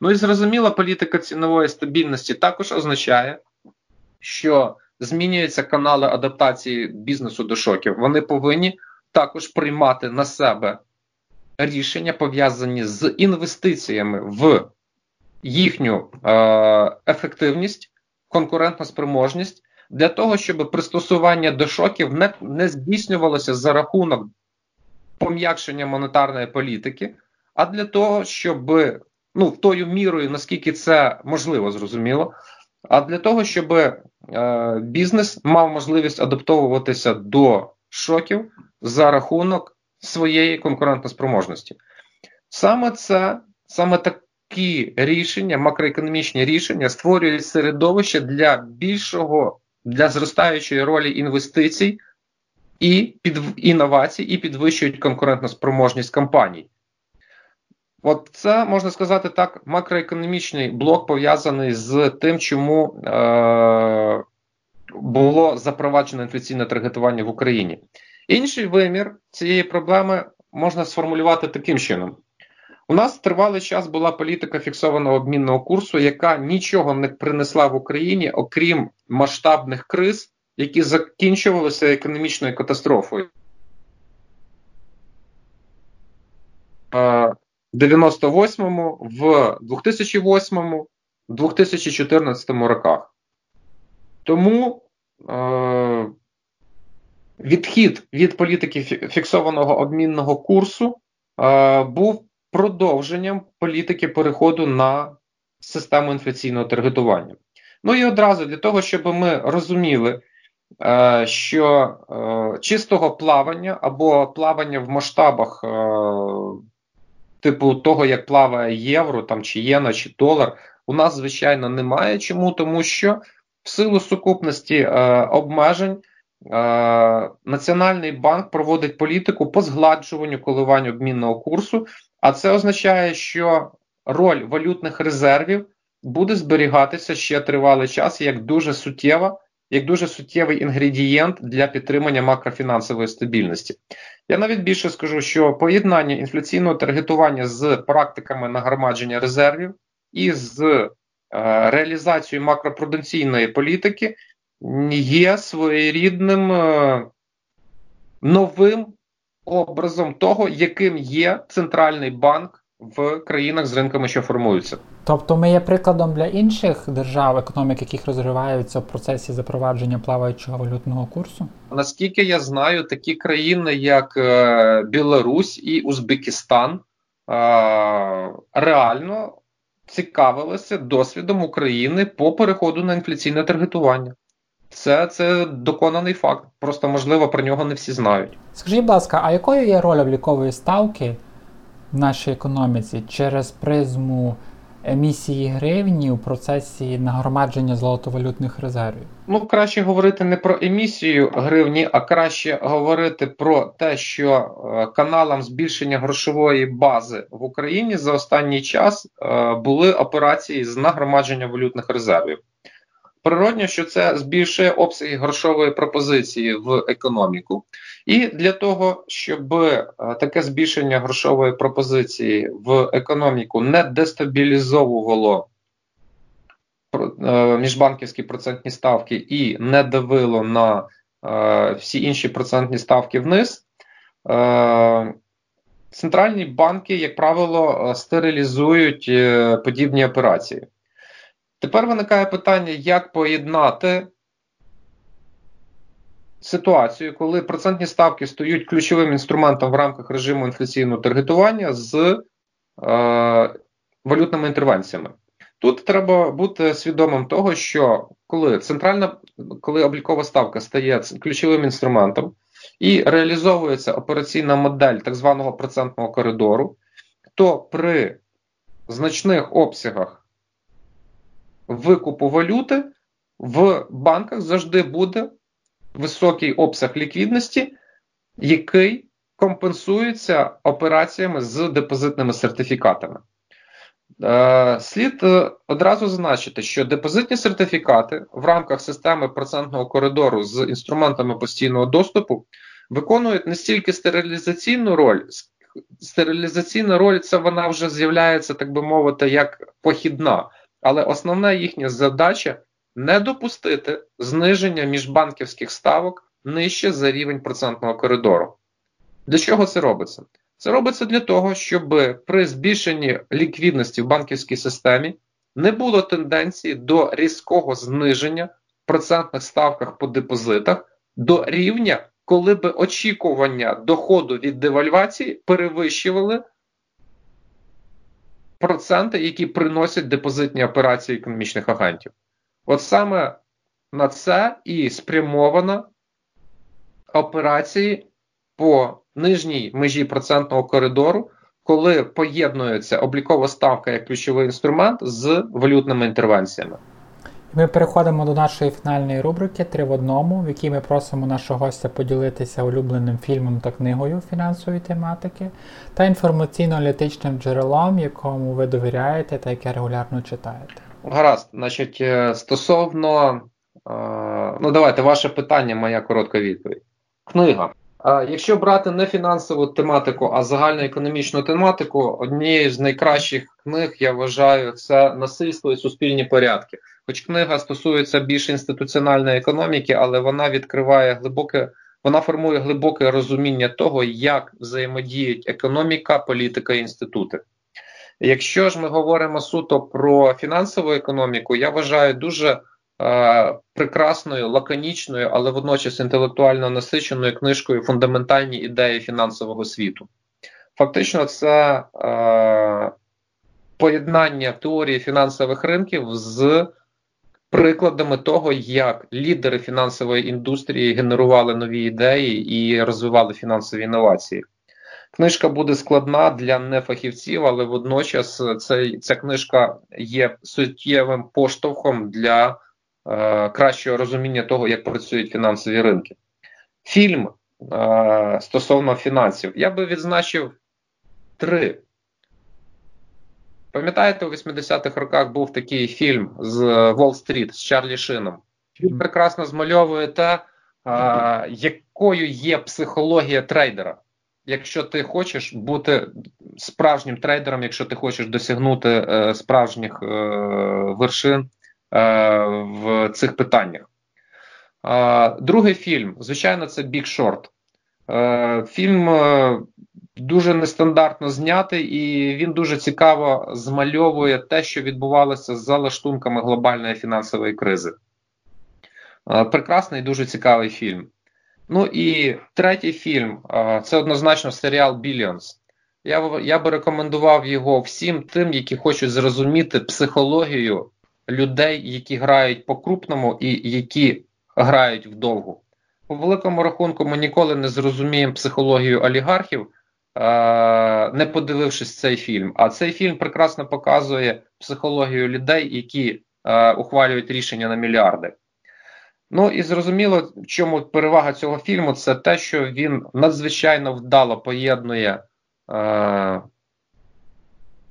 Ну і зрозуміла, політика цінової стабільності також означає, що змінюються канали адаптації бізнесу до шоків. Вони повинні також приймати на себе рішення, пов'язані з інвестиціями в їхню е- ефективність, конкурентну спроможність, для того, щоб пристосування до шоків не, не здійснювалося за рахунок пом'якшення монетарної політики, а для того, щоб, ну, в тою мірою, наскільки це можливо, зрозуміло, а для того, щоб е- бізнес мав можливість адаптовуватися до шоків за рахунок своєї конкурентоспроможності. Саме це, саме такі рішення, макроекономічні рішення створюють середовище для більшого, для зростаючої ролі інвестицій і під, інновацій, і підвищують конкурентоспроможність компаній. От це, можна сказати так, макроекономічний блок пов'язаний з тим, чому е- було запроваджено інфляційне таргетування в Україні. Інший вимір цієї проблеми можна сформулювати таким чином. У нас тривалий час була політика фіксованого обмінного курсу, яка нічого не принесла в Україні, окрім масштабних криз, які закінчувалися економічною катастрофою. В дев'яносто восьмому, в дві тисячі восьмому, дві тисячі чотирнадцятому роках. Тому е- відхід від політики фіксованого обмінного курсу е- був продовженням політики переходу на систему інфляційного таргетування. Ну і одразу для того, щоб ми розуміли, е- що е- чистого плавання або плавання в масштабах е- типу того, як плаває євро, там, чи єна, чи долар, у нас, звичайно, немає. Чому? Тому що в силу сукупності е, обмежень е, Національний банк проводить політику по згладжуванню коливань обмінного курсу, а це означає, що роль валютних резервів буде зберігатися ще тривалий час як дуже суттєва, як дуже суттєвий інгредієнт для підтримання макрофінансової стабільності. Я навіть більше скажу, що поєднання інфляційного таргетування з практиками нагромадження резервів і з реалізацію макропруденційної політики є своєрідним новим образом того, яким є Центральний банк в країнах з ринками, що формуються. Тобто ми є прикладом для інших держав, економік, яких розриваються в процесі запровадження плаваючого валютного курсу? Наскільки я знаю, такі країни, як Білорусь і Узбекистан, реально цікавилися досвідом України по переходу на інфляційне таргетування. Це, це доконаний факт. Просто, можливо, про нього не всі знають. Скажіть, будь ласка, а якою є роль облікової ставки в нашій економіці через призму емісії гривні у процесі нагромадження золотовалютних резервів? Ну, краще говорити не про емісію гривні, а краще говорити про те, що каналом збільшення грошової бази в Україні за останній час були операції з нагромадження валютних резервів. Природно, що це збільшує обсяги грошової пропозиції в економіку. І для того, щоб таке збільшення грошової пропозиції в економіку не дестабілізовувало міжбанківські процентні ставки і не давило на всі інші процентні ставки вниз, центральні банки, як правило, стерилізують подібні операції. Тепер виникає питання, як поєднати ситуацію, коли процентні ставки стають ключовим інструментом в рамках режиму інфляційного таргетування з е, валютними інтервенціями. Тут треба бути свідомим того, що коли центральна, коли облікова ставка стає ключовим інструментом і реалізовується операційна модель так званого процентного коридору, то при значних обсягах викупу валюти в банках завжди буде високий обсяг ліквідності, який компенсується операціями з депозитними сертифікатами. Е, слід одразу зазначити, що депозитні сертифікати в рамках системи процентного коридору з інструментами постійного доступу виконують не стільки стерилізаційну роль. Стерилізаційна роль – це вона вже з'являється, так би мовити, як похідна. Але основна їхня задача – не допустити зниження міжбанківських ставок нижче за рівень процентного коридору. Для чого це робиться? Це робиться для того, щоб при збільшенні ліквідності в банківській системі не було тенденції до різкого зниження в процентних ставках по депозитах до рівня, коли би очікування доходу від девальвації перевищували проценти, які приносять депозитні операції економічних агентів. От саме на це і спрямовано операції по нижній межі процентного коридору, коли поєднується облікова ставка як ключовий інструмент з валютними інтервенціями. Ми переходимо до нашої фінальної рубрики «Три в одному», в якій ми просимо нашого гостя поділитися улюбленим фільмом та книгою фінансової тематики та інформаційно-аналітичним джерелом, якому ви довіряєте та яке регулярно читаєте. Гаразд. Значить, стосовно, ну давайте, ваше питання, моя коротка відповідь. Книга. Якщо брати не фінансову тематику, а загальноекономічну тематику, однією з найкращих книг, я вважаю, це «Насильство і суспільні порядки». Хоч книга стосується більш інституціональної економіки, але вона відкриває глибоке, вона формує глибоке розуміння того, як взаємодіють економіка, політика і інститути. Якщо ж ми говоримо суто про фінансову економіку, я вважаю дуже е- прекрасною, лаконічною, але водночас інтелектуально насиченою книжкою «Фундаментальні ідеї фінансового світу». Фактично це е- поєднання теорії фінансових ринків з прикладами того, як лідери фінансової індустрії генерували нові ідеї і розвивали фінансові інновації. Книжка буде складна для нефахівців, але водночас ця, ця книжка є суттєвим поштовхом для е, кращого розуміння того, як працюють фінансові ринки. Фільм е, стосовно фінансів. Я би відзначив три. Пам'ятаєте, у вісімдесятих роках був такий фільм з Wall Street, з Чарлі Шином. Він прекрасно змальовує те, а, якою є психологія трейдера. Якщо ти хочеш бути справжнім трейдером, якщо ти хочеш досягнути е, справжніх е, вершин е, в цих питаннях. Е, другий фільм, звичайно, це «Big Short». Е, фільм... Е, Дуже нестандартно знятий, і він дуже цікаво змальовує те, що відбувалося за лаштунками глобальної фінансової кризи. Прекрасний, дуже цікавий фільм. Ну і третій фільм – це однозначно серіал «Billions». Я, я би рекомендував його всім тим, які хочуть зрозуміти психологію людей, які грають по-крупному і які грають вдовгу. По великому рахунку ми ніколи не зрозуміємо психологію олігархів, не подивившись цей фільм. А цей фільм прекрасно показує психологію людей, які е, ухвалюють рішення на мільярди. Ну і зрозуміло, в чому перевага цього фільму, це те, що він надзвичайно вдало поєднує е,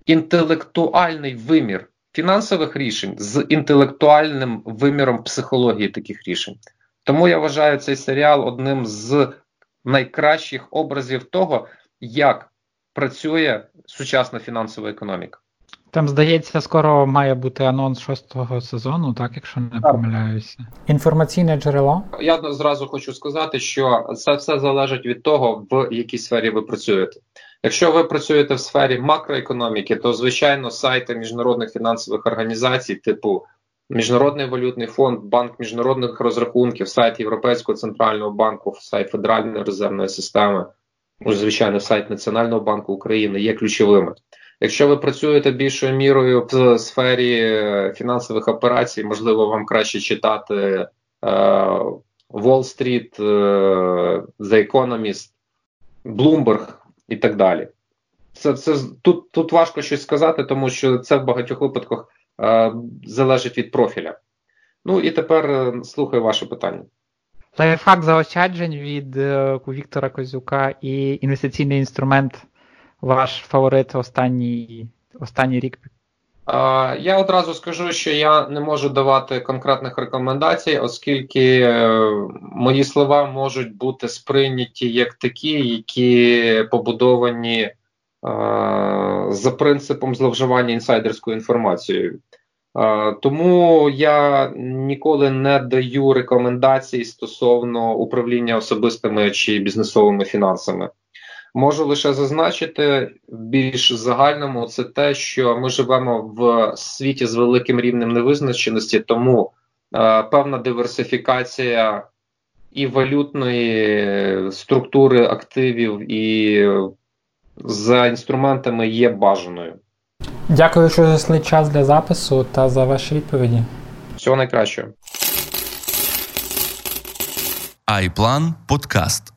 інтелектуальний вимір фінансових рішень з інтелектуальним виміром психології таких рішень. Тому я вважаю цей серіал одним з найкращих образів того, як працює сучасна фінансова економіка. Там, здається, скоро має бути анонс шостого сезону, так, якщо не помиляюся. Інформаційне джерело? Я зразу хочу сказати, що це все залежить від того, в якій сфері ви працюєте. Якщо ви працюєте в сфері макроекономіки, то, звичайно, сайти міжнародних фінансових організацій, типу Міжнародний валютний фонд, Банк міжнародних розрахунків, сайт Європейського центрального банку, сайт Федеральної резервної системи, звичайно, сайт Національного банку України є ключовими. Якщо ви працюєте більшою мірою в сфері фінансових операцій, можливо, вам краще читати е, Wall Street, е, The Economist, Bloomberg і так далі. Це, це, тут, тут важко щось сказати, тому що це в багатьох випадках е, залежить від профіля. Ну і тепер слухаю ваше питання. Лайфхак заощаджень від Віктора Козюка і інвестиційний інструмент ваш фаворит останній, останній рік? Я одразу скажу, що я не можу давати конкретних рекомендацій, оскільки мої слова можуть бути сприйняті як такі, які побудовані за принципом зловживання інсайдерською інформацією. Тому я ніколи не даю рекомендацій стосовно управління особистими чи бізнесовими фінансами. Можу лише зазначити більш загальному, це те, що ми живемо в світі з великим рівнем невизначеності, тому е, певна диверсифікація і валютної структури активів, і за інструментами є бажаною. Дякую, що знайшли час для запису та за ваші відповіді. Всього найкращого. Айплан Подкаст.